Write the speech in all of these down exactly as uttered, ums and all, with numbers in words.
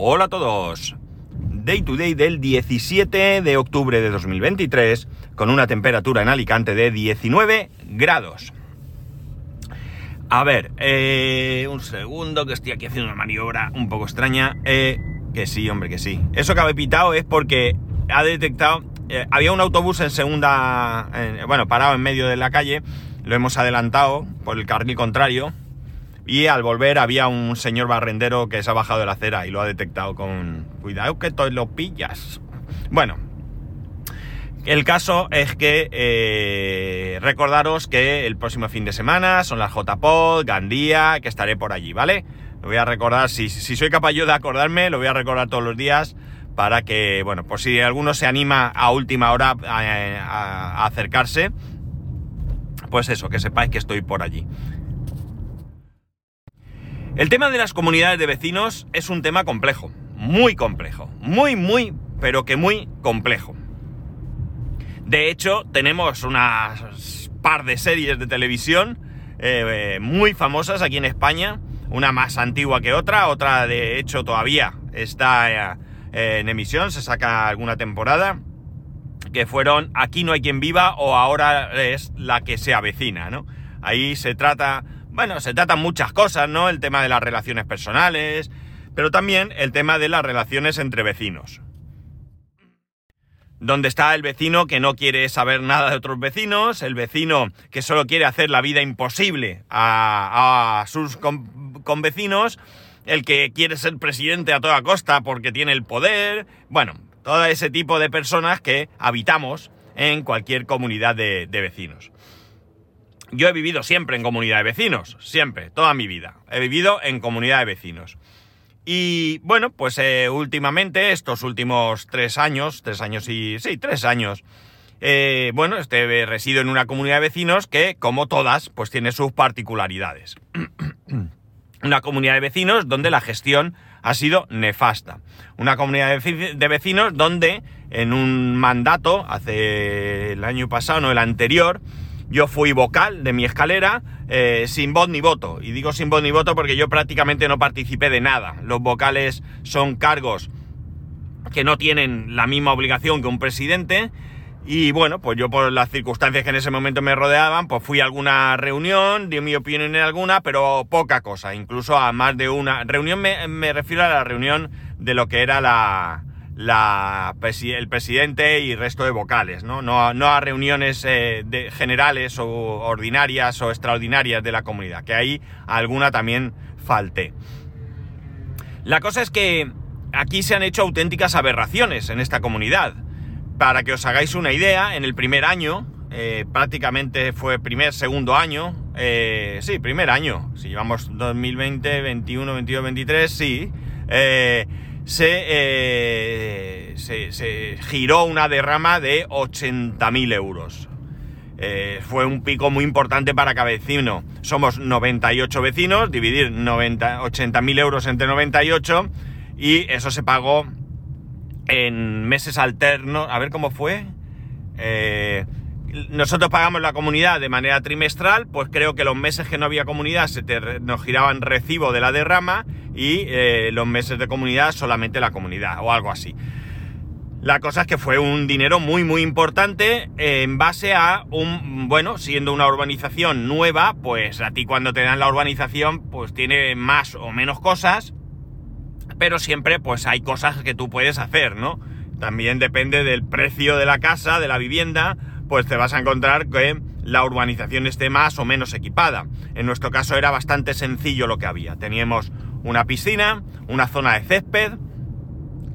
Hola a todos. Day to day del diecisiete de octubre de dos mil veintitrés, con una temperatura en Alicante de diecinueve grados. A ver, eh, un segundo, que estoy aquí haciendo una maniobra un poco extraña. Eh, que sí, hombre, que sí. Eso que habéis pitado es porque ha detectado... Eh, había un autobús en segunda... Eh, bueno, parado en medio de la calle. Lo hemos adelantado por el carril contrario. Y al volver había un señor barrendero que se ha bajado de la acera y lo ha detectado con... Cuidado que te lo pillas. Bueno, el caso es que... Eh, recordaros que el próximo fin de semana son las J P O D, Gandía, que estaré por allí, ¿vale? Lo voy a recordar, si, si soy capaz yo de acordarme, lo voy a recordar todos los días... para que, bueno, por si alguno se anima a última hora a, a, a acercarse, pues eso, que sepáis que estoy por allí. El tema de las comunidades de vecinos es un tema complejo, muy complejo, muy, muy, pero que muy complejo. De hecho, tenemos unas par de series de televisión eh, muy famosas aquí en España, una más antigua que otra, otra de hecho todavía está... Eh, en emisión, se saca alguna temporada, que fueron Aquí no hay quien viva o Ahora es la que se avecina, ¿no? Ahí se trata, bueno, se tratan muchas cosas, ¿no? El tema de las relaciones personales, pero también el tema de las relaciones entre vecinos. Donde está el vecino que no quiere saber nada de otros vecinos, el vecino que solo quiere hacer la vida imposible a, a sus convecinos, el que quiere ser presidente a toda costa porque tiene el poder... Bueno, todo ese tipo de personas que habitamos en cualquier comunidad de, de vecinos. Yo he vivido siempre en comunidad de vecinos, siempre, toda mi vida. He vivido en comunidad de vecinos. Y bueno, pues eh, últimamente, estos últimos tres años, tres años y... sí, tres años... Eh, bueno, este, resido en una comunidad de vecinos que, como todas, pues tiene sus particularidades. Una comunidad de vecinos donde la gestión ha sido nefasta. Una comunidad de vecinos donde en un mandato, hace el año pasado, no el anterior, yo fui vocal de mi escalera eh, sin voz ni voto. Y digo sin voz ni voto porque yo prácticamente no participé de nada. Los vocales son cargos que no tienen la misma obligación que un presidente. Y bueno, pues yo por las circunstancias que en ese momento me rodeaban, pues fui a alguna reunión, di mi opinión en alguna, pero poca cosa, incluso a más de una... Reunión me, me refiero a la reunión de lo que era la, la el presidente y resto de vocales, ¿no? No, no a reuniones eh, de, generales o ordinarias o extraordinarias de la comunidad, que ahí alguna también falté. La cosa es que aquí se han hecho auténticas aberraciones en esta comunidad. Para que os hagáis una idea, en el primer año, eh, prácticamente fue primer, segundo año, eh, sí, primer año, si llevamos dos mil veinte, veintiuno, veintidós, veintitrés, sí, eh, se, eh, se, se giró una derrama de ochenta mil euros. Eh, fue un pico muy importante para cada vecino. Somos noventa y ocho vecinos, dividir ochenta mil euros entre noventa y ocho, y eso se pagó... en meses alternos, a ver cómo fue, eh, nosotros pagamos la comunidad de manera trimestral, pues creo que los meses que no había comunidad se te, nos giraban recibo de la derrama y eh, los meses de comunidad solamente la comunidad o algo así. La cosa es que fue un dinero muy muy importante eh, en base a un, bueno, siendo una urbanización nueva, pues a ti cuando te dan la urbanización pues tiene más o menos cosas. Pero siempre pues hay cosas que tú puedes hacer, ¿no? También depende del precio de la casa, de la vivienda, pues te vas a encontrar que la urbanización esté más o menos equipada. En nuestro caso era bastante sencillo lo que había. Teníamos una piscina, una zona de césped,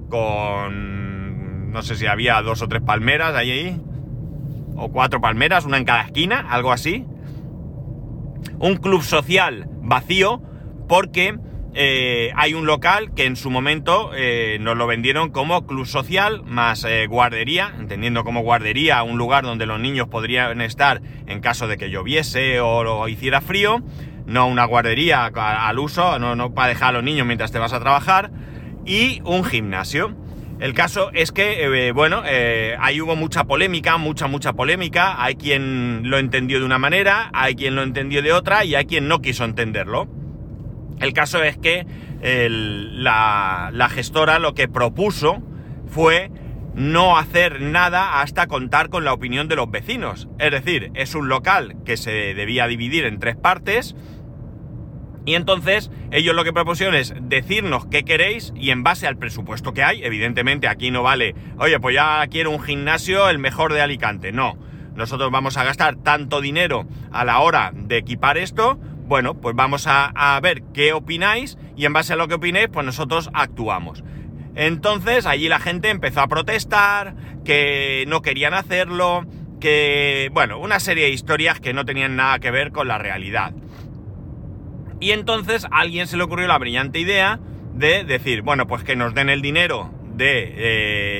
con... no sé si había dos o tres palmeras allí, o cuatro palmeras, una en cada esquina, algo así. Un club social vacío porque... Eh, hay un local que en su momento eh, nos lo vendieron como club social más eh, guardería, entendiendo como guardería un lugar donde los niños podrían estar en caso de que lloviese o, o hiciera frío, no una guardería al uso, no, no para dejar a los niños mientras te vas a trabajar, y un gimnasio. El caso es que, eh, bueno, eh, ahí hubo mucha polémica, mucha, mucha polémica, hay quien lo entendió de una manera, hay quien lo entendió de otra y hay quien no quiso entenderlo. El caso es que el, la, la gestora lo que propuso fue no hacer nada hasta contar con la opinión de los vecinos. Es decir, es un local que se debía dividir en tres partes y entonces ellos lo que propusieron es decirnos qué queréis y en base al presupuesto que hay. Evidentemente aquí no vale, oye, pues ya quiero un gimnasio el mejor de Alicante. No, nosotros vamos a gastar tanto dinero a la hora de equipar esto. Bueno, pues vamos a, a ver qué opináis y en base a lo que opinéis, pues nosotros actuamos. Entonces allí la gente empezó a protestar, que no querían hacerlo, que... bueno, una serie de historias que no tenían nada que ver con la realidad. Y entonces a alguien se le ocurrió la brillante idea de decir, bueno, pues que nos den el dinero de,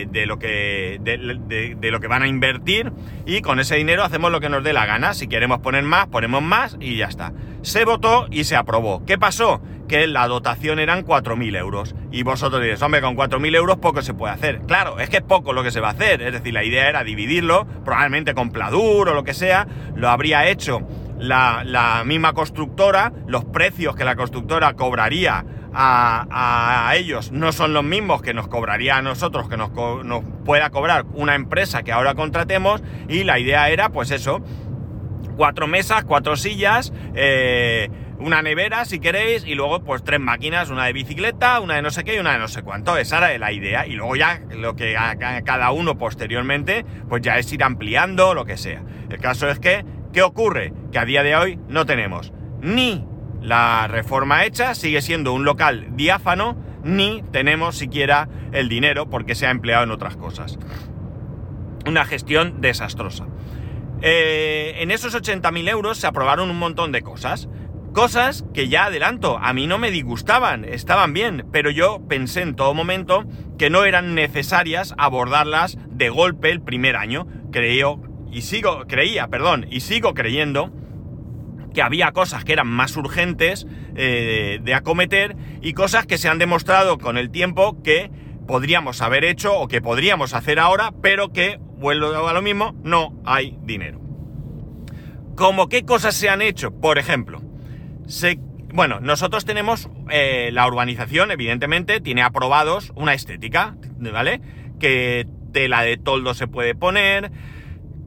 eh, de, lo que, de, de, de lo que van a invertir y con ese dinero hacemos lo que nos dé la gana. Si queremos poner más, ponemos más y ya está. Se votó y se aprobó. ¿Qué pasó? Que la dotación eran cuatro mil euros. Y vosotros diréis, hombre, con cuatro mil euros poco se puede hacer. Claro, es que es poco lo que se va a hacer. Es decir, la idea era dividirlo, probablemente con Pladur o lo que sea. Lo habría hecho la, la misma constructora. Los precios que la constructora cobraría a, a ellos no son los mismos que nos cobraría a nosotros, que nos, co- nos pueda cobrar una empresa que ahora contratemos. Y la idea era, pues eso, cuatro mesas, cuatro sillas, eh... una nevera si queréis y luego pues tres máquinas, una de bicicleta, una de no sé qué y una de no sé cuánto. Esa era la idea y luego ya lo que haga cada uno posteriormente pues ya es ir ampliando lo que sea. El caso es que, ¿qué ocurre? Que a día de hoy no tenemos ni la reforma hecha, sigue siendo un local diáfano, ni tenemos siquiera el dinero porque se ha empleado en otras cosas. Una gestión desastrosa. Eh, en esos ochenta mil euros se aprobaron un montón de cosas. Cosas que ya adelanto, a mí no me disgustaban, estaban bien, pero yo pensé en todo momento que no eran necesarias abordarlas de golpe el primer año. Creo, y sigo, creía, perdón, y sigo creyendo que había cosas que eran más urgentes eh, de acometer y cosas que se han demostrado con el tiempo que podríamos haber hecho o que podríamos hacer ahora, pero que, vuelvo a lo mismo, no hay dinero. ¿Cómo qué cosas se han hecho? Por ejemplo, Se, bueno, nosotros tenemos eh, la urbanización, evidentemente, tiene aprobados una estética, ¿vale? Que tela de toldo se puede poner,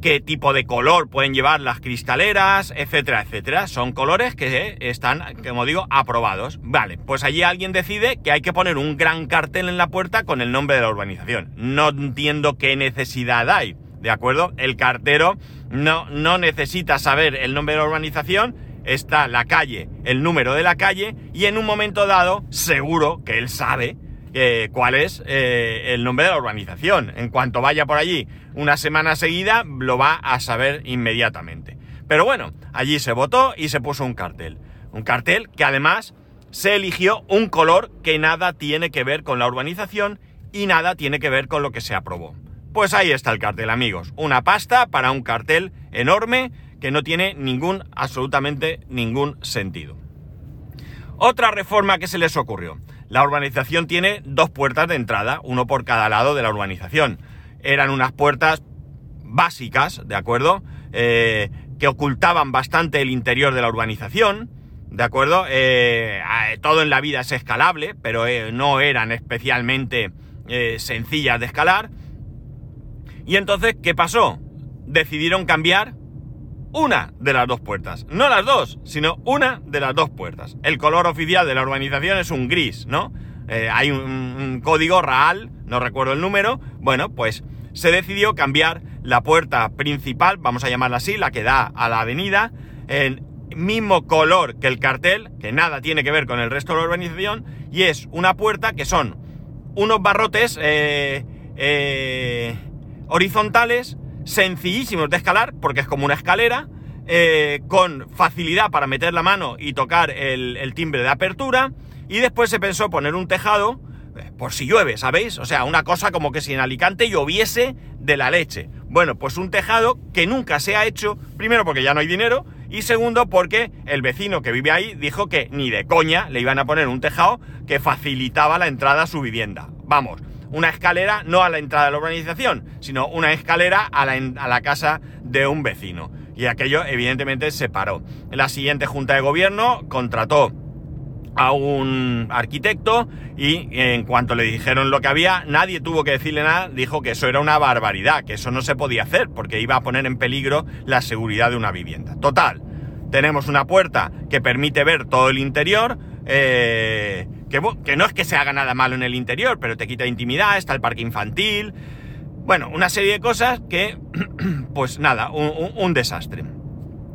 qué tipo de color pueden llevar las cristaleras, etcétera, etcétera. Son colores que están, como digo, aprobados. Vale, pues allí alguien decide que hay que poner un gran cartel en la puerta con el nombre de la urbanización. No entiendo qué necesidad hay, ¿de acuerdo? El cartero no, no necesita saber el nombre de la urbanización. Está la calle, el número de la calle, y en un momento dado, seguro que él sabe eh, cuál es eh, el nombre de la urbanización. En cuanto vaya por allí una semana seguida, lo va a saber inmediatamente. Pero bueno, allí se votó y se puso un cartel. Un cartel que además se eligió un color que nada tiene que ver con la urbanización y nada tiene que ver con lo que se aprobó. Pues ahí está el cartel, amigos. Una pasta para un cartel enorme que no tiene ningún, absolutamente ningún sentido. Otra reforma que se les ocurrió. La urbanización tiene dos puertas de entrada, uno por cada lado de la urbanización. Eran unas puertas básicas, ¿de acuerdo? Eh, que ocultaban bastante el interior de la urbanización, ¿de acuerdo? Eh, todo en la vida es escalable, pero eh, no eran especialmente eh, sencillas de escalar. Y entonces, ¿qué pasó? Decidieron cambiar una de las dos puertas, no las dos, sino una de las dos puertas. El color oficial de la urbanización es un gris, ¿no? Eh, hay un, un código R A A L, no recuerdo el número. Bueno, pues se decidió cambiar la puerta principal, vamos a llamarla así, la que da a la avenida, en mismo color que el cartel, que nada tiene que ver con el resto de la urbanización, y es una puerta que son unos barrotes eh, eh, horizontales, sencillísimos de escalar, porque es como una escalera, eh, con facilidad para meter la mano y tocar el, el timbre de apertura, y después se pensó poner un tejado, eh, por si llueve, ¿sabéis? O sea, una cosa como que si en Alicante lloviese de la leche. Bueno, pues un tejado que nunca se ha hecho, primero porque ya no hay dinero, y segundo porque el vecino que vive ahí dijo que ni de coña le iban a poner un tejado que facilitaba la entrada a su vivienda. Vamos, una escalera no a la entrada de la urbanización, sino una escalera a la, en, a la casa de un vecino. Y aquello, evidentemente, se paró. La siguiente Junta de Gobierno contrató a un arquitecto y en cuanto le dijeron lo que había, nadie tuvo que decirle nada, dijo que eso era una barbaridad, que eso no se podía hacer porque iba a poner en peligro la seguridad de una vivienda. Total, tenemos una puerta que permite ver todo el interior, eh, que, que no es que se haga nada malo en el interior, pero te quita intimidad, está el parque infantil, bueno, una serie de cosas que, pues nada, un, un, un desastre.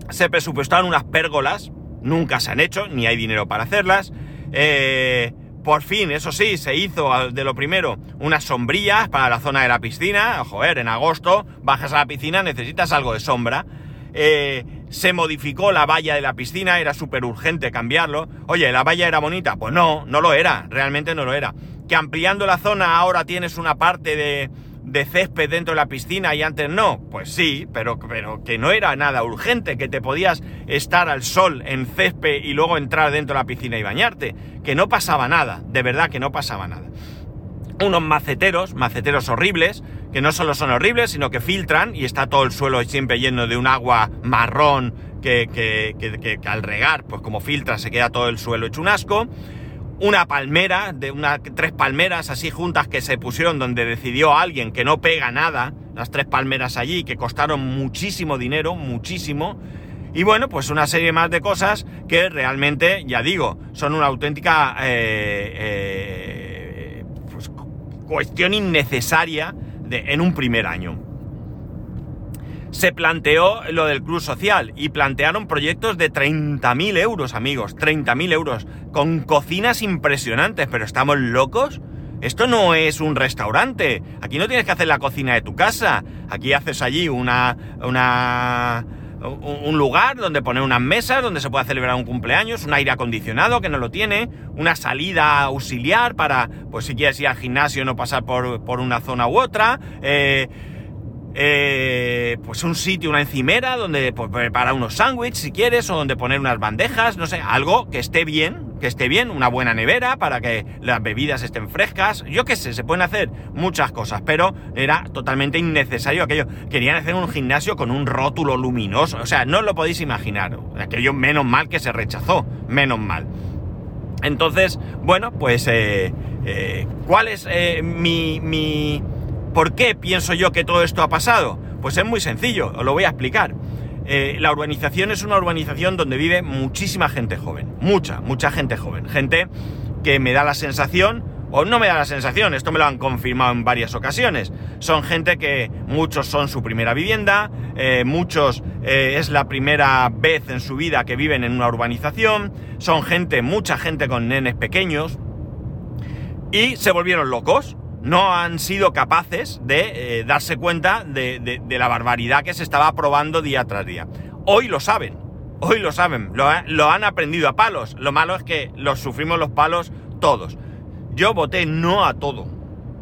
Se presupuestaron unas pérgolas, nunca se han hecho, ni hay dinero para hacerlas. Eh, por fin, eso sí, se hizo de lo primero unas sombrillas para la zona de la piscina. Joder, en agosto bajas a la piscina, necesitas algo de sombra. Eh, se modificó la valla de la piscina, era súper urgente cambiarlo. Oye, ¿la valla era bonita? Pues no, no lo era, realmente no lo era. Que ampliando la zona ahora tienes una parte de, de césped dentro de la piscina y antes no, pues sí, pero, pero que no era nada urgente, que te podías estar al sol en césped y luego entrar dentro de la piscina y bañarte, que no pasaba nada, de verdad que no pasaba nada. Unos maceteros, maceteros horribles, que no solo son horribles, sino que filtran y está todo el suelo siempre lleno de un agua marrón que, que, que, que, que al regar, pues como filtra se queda todo el suelo hecho un asco. Una palmera, de una, tres palmeras así juntas que se pusieron donde decidió alguien que no pega nada, las tres palmeras allí, que costaron muchísimo dinero, muchísimo, y bueno, pues una serie más de cosas que realmente, ya digo, son una auténtica eh, eh, pues, cuestión innecesaria de, en un primer año. Se planteó lo del club social y plantearon proyectos de treinta mil euros, amigos, treinta mil euros, con cocinas impresionantes, pero ¿estamos locos? Esto no es un restaurante, aquí no tienes que hacer la cocina de tu casa, aquí haces allí una, una un lugar donde poner unas mesas, donde se pueda celebrar un cumpleaños, un aire acondicionado que no lo tiene, una salida auxiliar para, pues si quieres ir al gimnasio no pasar por, por una zona u otra, eh... Eh, pues un sitio, una encimera donde pues, preparar unos sándwiches si quieres, o donde poner unas bandejas, no sé, algo que esté bien, que esté bien, una buena nevera para que las bebidas estén frescas, yo qué sé, se pueden hacer muchas cosas, pero era totalmente innecesario aquello. Querían hacer un gimnasio con un rótulo luminoso, o sea, no os lo podéis imaginar, aquello menos mal que se rechazó, menos mal. Entonces, bueno, pues eh, eh, ¿cuál es eh, mi... mi ¿por qué pienso yo que todo esto ha pasado? Pues es muy sencillo, os lo voy a explicar. Eh, la urbanización es una urbanización donde vive muchísima gente joven. Mucha, mucha gente joven. Gente que me da la sensación, o no me da la sensación, esto me lo han confirmado en varias ocasiones. Son gente que muchos son su primera vivienda, eh, muchos eh, es la primera vez en su vida que viven en una urbanización. Son gente, mucha gente con nenes pequeños. Y se volvieron locos. No han sido capaces de eh, darse cuenta de, de, de la barbaridad que se estaba aprobando día tras día. Hoy lo saben, hoy lo saben, lo, lo han aprendido a palos. Lo malo es que los sufrimos los palos todos. Yo voté no a todo.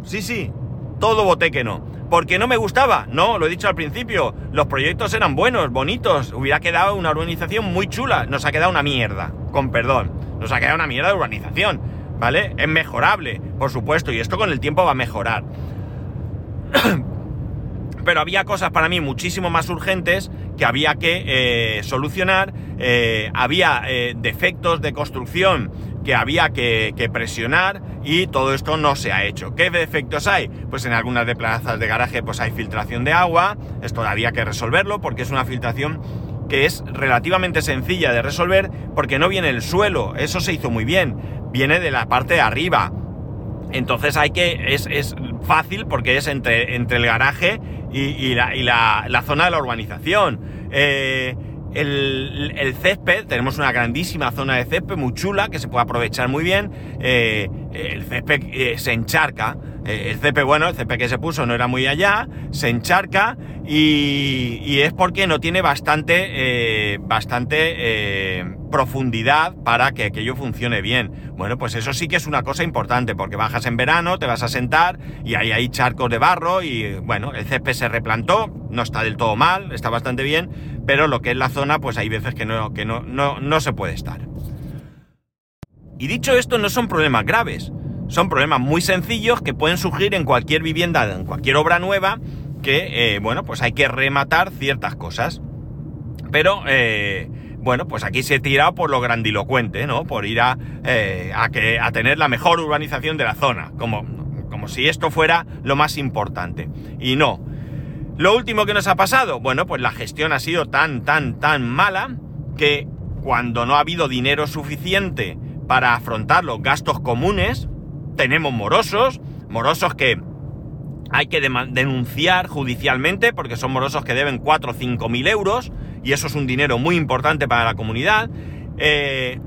Sí, sí, todo voté que no. Porque no me gustaba, no, lo he dicho al principio, los proyectos eran buenos, bonitos, hubiera quedado una urbanización muy chula. Nos ha quedado una mierda, con perdón, nos ha quedado una mierda de urbanización. ¿Vale? Es mejorable, por supuesto, y esto con el tiempo va a mejorar. Pero había cosas para mí muchísimo más urgentes que había que eh, solucionar, eh, había eh, defectos de construcción que había que, que presionar y todo esto no se ha hecho. ¿Qué defectos hay? Pues en algunas de plazas de garaje pues hay filtración de agua, esto había que resolverlo porque es una filtración que es relativamente sencilla de resolver porque no viene el suelo, eso se hizo muy bien. Viene de la parte de arriba. Entonces hay que. Es, es fácil porque es entre, entre el garaje y, y, la, y la, la zona de la urbanización. Eh, el, el césped, tenemos una grandísima zona de césped muy chula que se puede aprovechar muy bien. Eh, el césped eh, se encharca. Eh, el césped, bueno, el césped que se puso no era muy allá, se encharca y, y es porque no tiene bastante. Eh, bastante. Eh, profundidad para que aquello funcione bien. Bueno, pues eso sí que es una cosa importante porque bajas en verano, te vas a sentar y ahí hay charcos de barro y bueno, el césped se replantó, no está del todo mal, está bastante bien, pero lo que es la zona, pues hay veces que no, que no, no, no se puede estar. Y dicho esto, no son problemas graves, son problemas muy sencillos que pueden surgir en cualquier vivienda, en cualquier obra nueva, que eh, bueno, pues hay que rematar ciertas cosas. Pero eh, bueno, pues aquí se tira por lo grandilocuente, ¿no? Por ir a, eh, a, que, a tener la mejor urbanización de la zona, como, como si esto fuera lo más importante. Y no. Lo último que nos ha pasado, bueno, pues la gestión ha sido tan, tan, tan mala que cuando no ha habido dinero suficiente para afrontar los gastos comunes, tenemos morosos, morosos que hay que denunciar judicialmente porque son morosos que deben cuatro o cinco mil euros y eso es un dinero muy importante para la comunidad. Eh,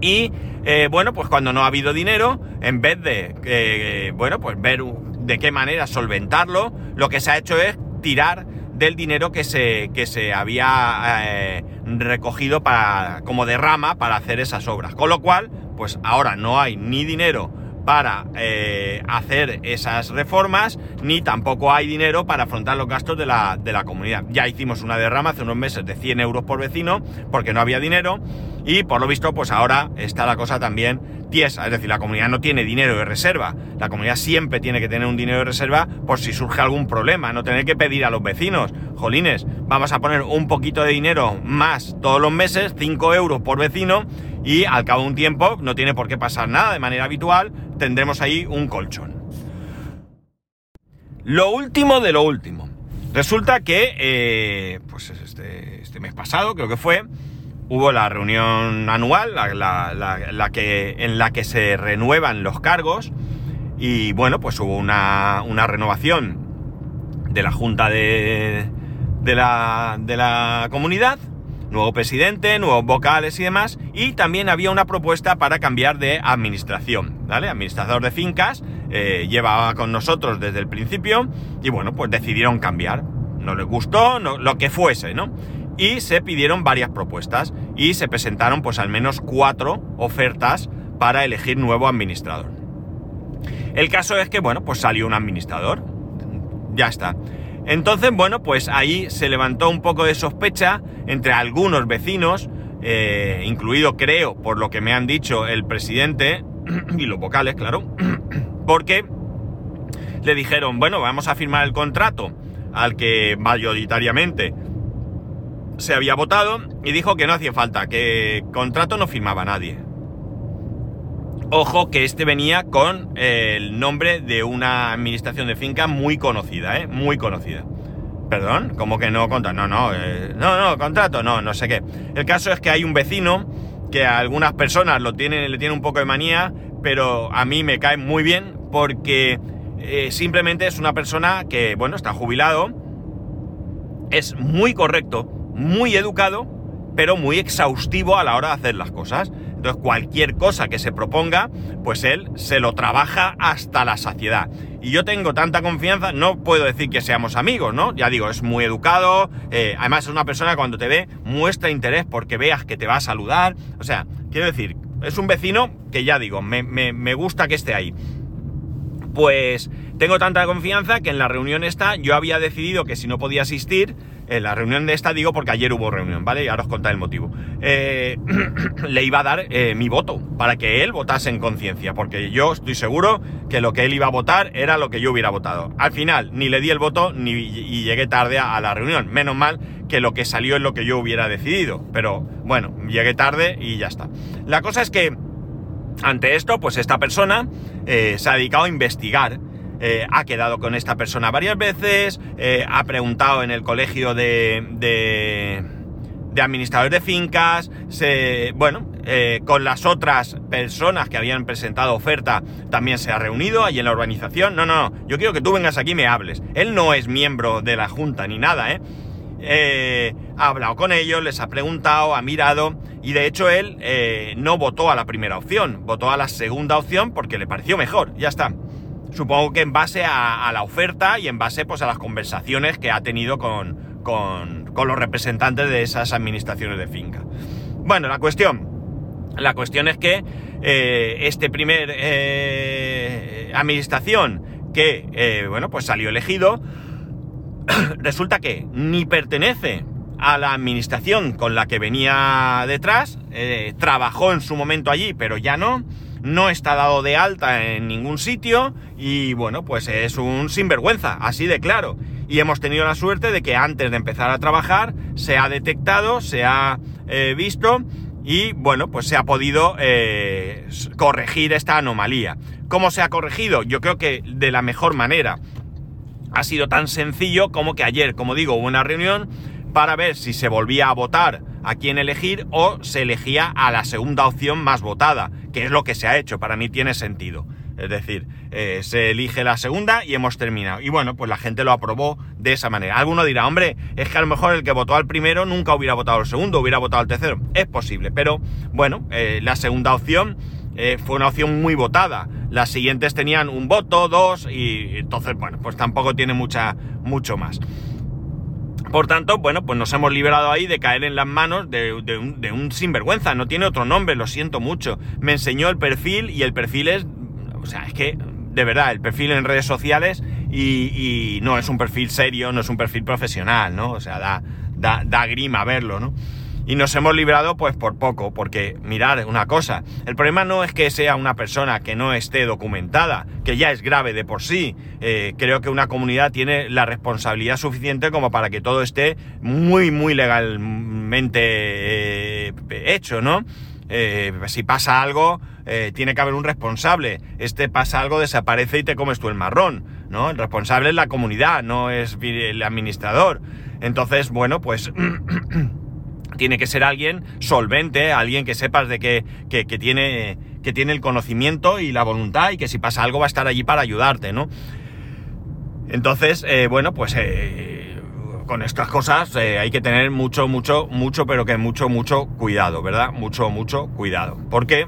y eh, bueno, pues cuando no ha habido dinero, en vez de eh, bueno, pues ver de qué manera solventarlo, lo que se ha hecho es tirar del dinero que se, que se había eh, recogido para, como derrama para hacer esas obras. Con lo cual, pues ahora no hay ni dinero para eh, hacer esas reformas, ni tampoco hay dinero para afrontar los gastos de la, de la comunidad. Ya hicimos una derrama hace unos meses de cien euros por vecino, porque no había dinero, y por lo visto, pues ahora está la cosa también tiesa. Es decir, la comunidad no tiene dinero de reserva. La comunidad siempre tiene que tener un dinero de reserva por si surge algún problema, no tener que pedir a los vecinos. Jolines, vamos a poner un poquito de dinero más todos los meses, cinco euros por vecino, y al cabo de un tiempo no tiene por qué pasar nada de manera habitual, tendremos ahí un colchón. Lo último de lo último. Resulta que, eh, pues este, este mes pasado, creo que fue, hubo la reunión anual, la, la, la, la que, en la que se renuevan los cargos, y bueno, pues hubo una, una renovación de la Junta de, de, la, de la comunidad, nuevo presidente, nuevos vocales y demás, y también había una propuesta para cambiar de administración, ¿vale? Administrador de fincas, eh, llevaba con nosotros desde el principio, y bueno, pues decidieron cambiar, no les gustó, no, lo que fuese, ¿no? Y se pidieron varias propuestas, y se presentaron pues al menos cuatro ofertas para elegir nuevo administrador. El caso es que, bueno, pues salió un administrador, ya está. Entonces, bueno, pues ahí se levantó un poco de sospecha entre algunos vecinos, eh, incluido, creo, por lo que me han dicho, el presidente y los vocales, claro, porque le dijeron, bueno, vamos a firmar el contrato al que mayoritariamente se había votado, y dijo que no hacía falta, que contrato no firmaba nadie. Ojo que este venía con el nombre de una administración de finca muy conocida, ¿eh? Muy conocida. ¿Perdón? ¿Cómo que no contrato? No, no, eh, no, no, contrato, no, no sé qué. El caso es que hay un vecino que a algunas personas lo tienen, le tiene un poco de manía, pero a mí me cae muy bien porque eh, simplemente es una persona que, bueno, está jubilado, es muy correcto, muy educado, pero muy exhaustivo a la hora de hacer las cosas. Entonces cualquier cosa que se proponga, pues él se lo trabaja hasta la saciedad. Y yo tengo tanta confianza, no puedo decir que seamos amigos, ¿no? Ya digo, es muy educado, eh, además es una persona que cuando te ve muestra interés porque veas que te va a saludar. O sea, quiero decir, es un vecino que ya digo, me, me, me gusta que esté ahí. Pues tengo tanta confianza que en la reunión esta yo había decidido que si no podía asistir, en la reunión de esta digo porque ayer hubo reunión, ¿vale? Y ahora os contaré el motivo. Eh, le iba a dar eh, mi voto para que él votase en conciencia, porque yo estoy seguro que lo que él iba a votar era lo que yo hubiera votado. Al final, ni le di el voto ni y llegué tarde a, a la reunión. Menos mal que lo que salió es lo que yo hubiera decidido. Pero bueno, llegué tarde y ya está. La cosa es que ante esto, pues esta persona eh, se ha dedicado a investigar. Eh, ha quedado con esta persona varias veces, eh, ha preguntado en el colegio de, de, de administradores de fincas, se, bueno, eh, con las otras personas que habían presentado oferta también se ha reunido allí en la urbanización. No, no, no, yo quiero que tú vengas aquí y me hables. Él no es miembro de la Junta ni nada, ¿eh? Eh, ha hablado con ellos, les ha preguntado, ha mirado, y de hecho él eh, no votó a la primera opción, votó a la segunda opción porque le pareció mejor, ya está. Supongo que en base a, a la oferta y en base pues a las conversaciones que ha tenido con, con, con los representantes de esas administraciones de finca. Bueno, la cuestión la cuestión es que eh, este primer eh, administración que eh, bueno pues salió elegido resulta que ni pertenece a la administración con la que venía detrás, eh, trabajó en su momento allí pero ya no, no está dado de alta en ningún sitio y bueno, pues es un sinvergüenza, así de claro. Y hemos tenido la suerte de que antes de empezar a trabajar se ha detectado, se ha eh, visto y bueno, pues se ha podido eh, corregir esta anomalía. ¿Cómo se ha corregido? Yo creo que de la mejor manera. Ha sido tan sencillo como que ayer, como digo, hubo una reunión para ver si se volvía a votar a quién elegir o se elegía a la segunda opción más votada, que es lo que se ha hecho. Para mí tiene sentido. Es decir, eh, se elige la segunda y hemos terminado. Y bueno, pues la gente lo aprobó de esa manera. Alguno dirá, hombre, es que a lo mejor el que votó al primero nunca hubiera votado al segundo, hubiera votado al tercero. Es posible, pero bueno, eh, la segunda opción eh, fue una opción muy votada. Las siguientes tenían un voto, dos, y entonces, bueno, pues tampoco tiene mucha, mucho más. Por tanto, bueno, pues nos hemos liberado ahí de caer en las manos de, de, un, de un sinvergüenza. No tiene otro nombre, lo siento mucho. Me enseñó el perfil y el perfil es... O sea, es que, de verdad, el perfil en redes sociales y, y no es un perfil serio, no es un perfil profesional, ¿no? O sea, da, da, da grima verlo, ¿no? Y nos hemos librado pues por poco, porque mirad una cosa, el problema no es que sea una persona que no esté documentada, que ya es grave de por sí, eh, creo que una comunidad tiene la responsabilidad suficiente como para que todo esté muy muy legalmente eh, hecho, ¿no? Eh, si pasa algo, eh, tiene que haber un responsable, este pasa algo, desaparece y te comes tú el marrón, ¿no? El responsable es la comunidad, no es el administrador, entonces bueno pues... Tiene que ser alguien solvente, alguien que sepas de que, que, que, tiene, que tiene el conocimiento y la voluntad y que si pasa algo va a estar allí para ayudarte, ¿no? Entonces, eh, bueno, pues eh, con estas cosas eh, hay que tener mucho, mucho, mucho, pero que mucho, mucho cuidado, ¿verdad? Mucho, mucho cuidado, porque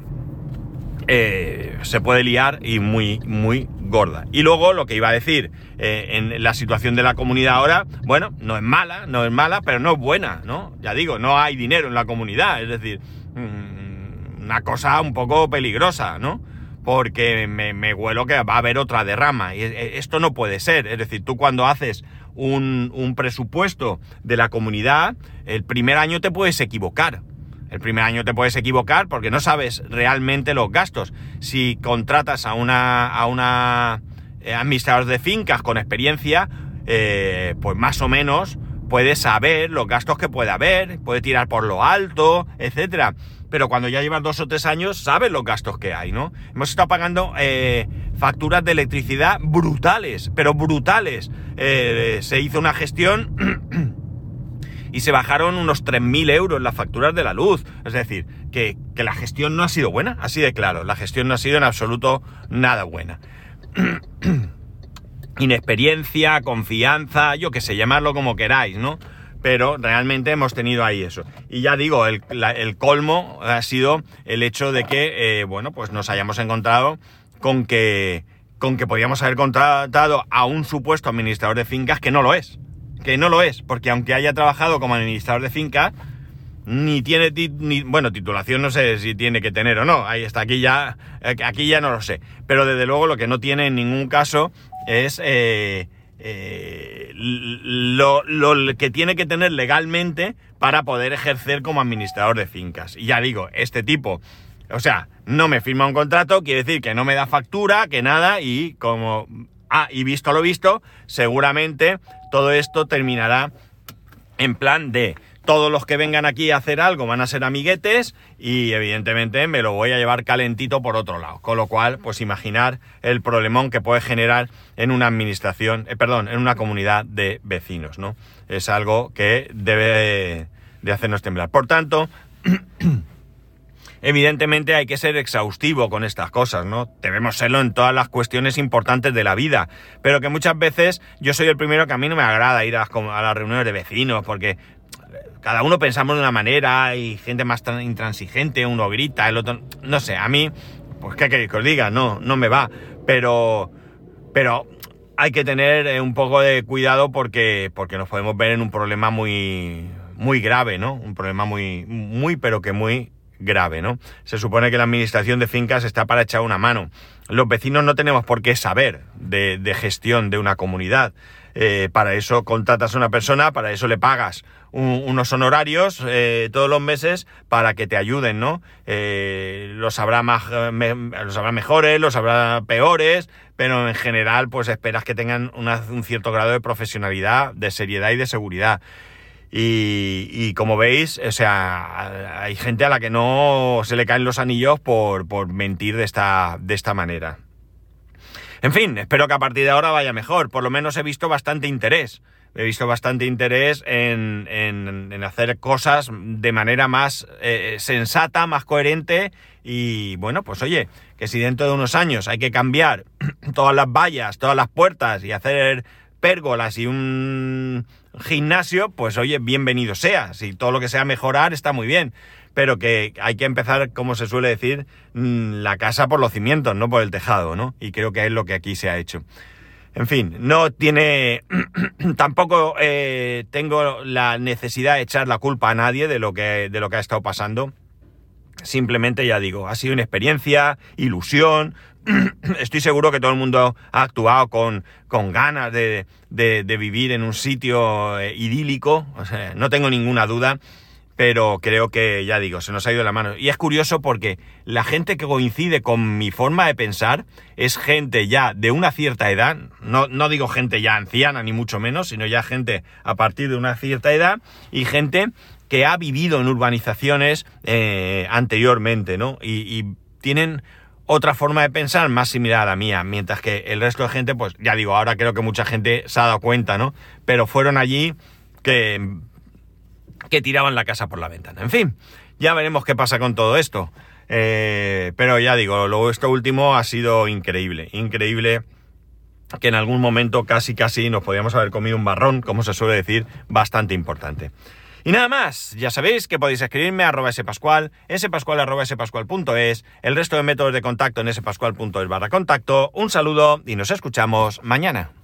eh, se puede liar y muy, muy gorda. Y luego lo que iba a decir, eh, en la situación de la comunidad ahora, bueno, no es mala, no es mala, pero no es buena, ¿no? Ya digo, no hay dinero en la comunidad, es decir, una cosa un poco peligrosa, ¿no? Porque me, me huelo que va a haber otra derrama, y esto no puede ser, es decir, tú cuando haces un, un presupuesto de la comunidad, el primer año te puedes equivocar. El primer año te puedes equivocar porque no sabes realmente los gastos. Si contratas a una, a una eh, administrador de fincas con experiencia, eh, pues más o menos puedes saber los gastos que puede haber, puede tirar por lo alto, etcétera. Pero cuando ya llevas dos o tres años, sabes los gastos que hay, ¿no? Hemos estado pagando eh, facturas de electricidad brutales, pero brutales. Eh, se hizo una gestión... y se bajaron unos tres mil euros las facturas de la luz. Es decir, que, que la gestión no ha sido buena, así de claro. La gestión no ha sido en absoluto nada buena. Inexperiencia, confianza, yo qué sé, llamarlo como queráis, ¿no? Pero realmente hemos tenido ahí eso. Y ya digo, el, la, el colmo ha sido el hecho de que, eh, bueno, pues nos hayamos encontrado con que, con que podíamos haber contratado a un supuesto administrador de fincas que no lo es. Que no lo es, porque aunque haya trabajado como administrador de finca, ni tiene, tit- ni, bueno, titulación no sé si tiene que tener o no, ahí está, aquí ya, aquí ya no lo sé, pero desde luego lo que no tiene en ningún caso es eh, eh, lo, lo que tiene que tener legalmente para poder ejercer como administrador de fincas. Y ya digo, este tipo, o sea, no me firma un contrato, quiere decir que no me da factura, que nada, y como... Ah, y visto lo visto, seguramente todo esto terminará en plan de todos los que vengan aquí a hacer algo van a ser amiguetes y evidentemente me lo voy a llevar calentito por otro lado. Con lo cual, pues imaginar el problemón que puede generar en una administración, eh, perdón, en una comunidad de vecinos, ¿no? Es algo que debe de hacernos temblar. Por tanto... Evidentemente hay que ser exhaustivo con estas cosas, ¿no? Debemos serlo en todas las cuestiones importantes de la vida, pero que muchas veces yo soy el primero que a mí no me agrada ir a las, a las reuniones de vecinos porque cada uno pensamos de una manera, hay gente más intransigente, uno grita, el otro... No sé, a mí, pues qué queréis que os diga, no, no me va, pero... pero hay que tener un poco de cuidado porque, porque nos podemos ver en un problema muy, muy grave, ¿no? Un problema muy, muy, pero que muy... grave, ¿no? Se supone que la administración de fincas está para echar una mano. Los vecinos no tenemos por qué saber de, de gestión de una comunidad. Eh, para eso contratas a una persona, para eso le pagas un, unos honorarios eh, todos los meses para que te ayuden, ¿no? Eh, los habrá más, me, los habrá mejores, los habrá peores, pero en general pues esperas que tengan una, un cierto grado de profesionalidad, de seriedad y de seguridad. Y, y como veis, o sea, hay gente a la que no se le caen los anillos por, por mentir de esta, de esta manera. En fin, espero que a partir de ahora vaya mejor. Por lo menos he visto bastante interés. He visto bastante interés en, en, en hacer cosas de manera más eh, sensata, más coherente. Y bueno, pues oye, que si dentro de unos años hay que cambiar todas las vallas, todas las puertas y hacer pérgolas y un gimnasio, pues oye, bienvenido sea. Si todo lo que sea mejorar está muy bien. Pero que hay que empezar, como se suele decir, la casa por los cimientos, no por el tejado, ¿no? Y creo que es lo que aquí se ha hecho. En fin, no tiene... tampoco eh, tengo la necesidad de echar la culpa a nadie de lo que, de lo que ha estado pasando. Simplemente, ya digo, ha sido una experiencia, ilusión... Estoy seguro que todo el mundo ha actuado con, con ganas de, de, de vivir en un sitio idílico, o sea, no tengo ninguna duda... Pero creo que, ya digo, se nos ha ido de la mano. Y es curioso porque la gente que coincide con mi forma de pensar es gente ya de una cierta edad, no, no digo gente ya anciana ni mucho menos, sino ya gente a partir de una cierta edad y gente que ha vivido en urbanizaciones eh, anteriormente, ¿no? Y, y tienen otra forma de pensar más similar a la mía, mientras que el resto de gente, pues ya digo, ahora creo que mucha gente se ha dado cuenta, ¿no? Pero fueron allí que... que tiraban la casa por la ventana. En fin, ya veremos qué pasa con todo esto. Eh, pero ya digo, lo, esto último ha sido increíble. Increíble que en algún momento casi casi nos podíamos haber comido un marrón, como se suele decir, bastante importante. Y nada más, ya sabéis que podéis escribirme a arroba spascual, spascual arroba spascual punto es, el resto de métodos de contacto en spascual punto es barra contacto. Un saludo y nos escuchamos mañana.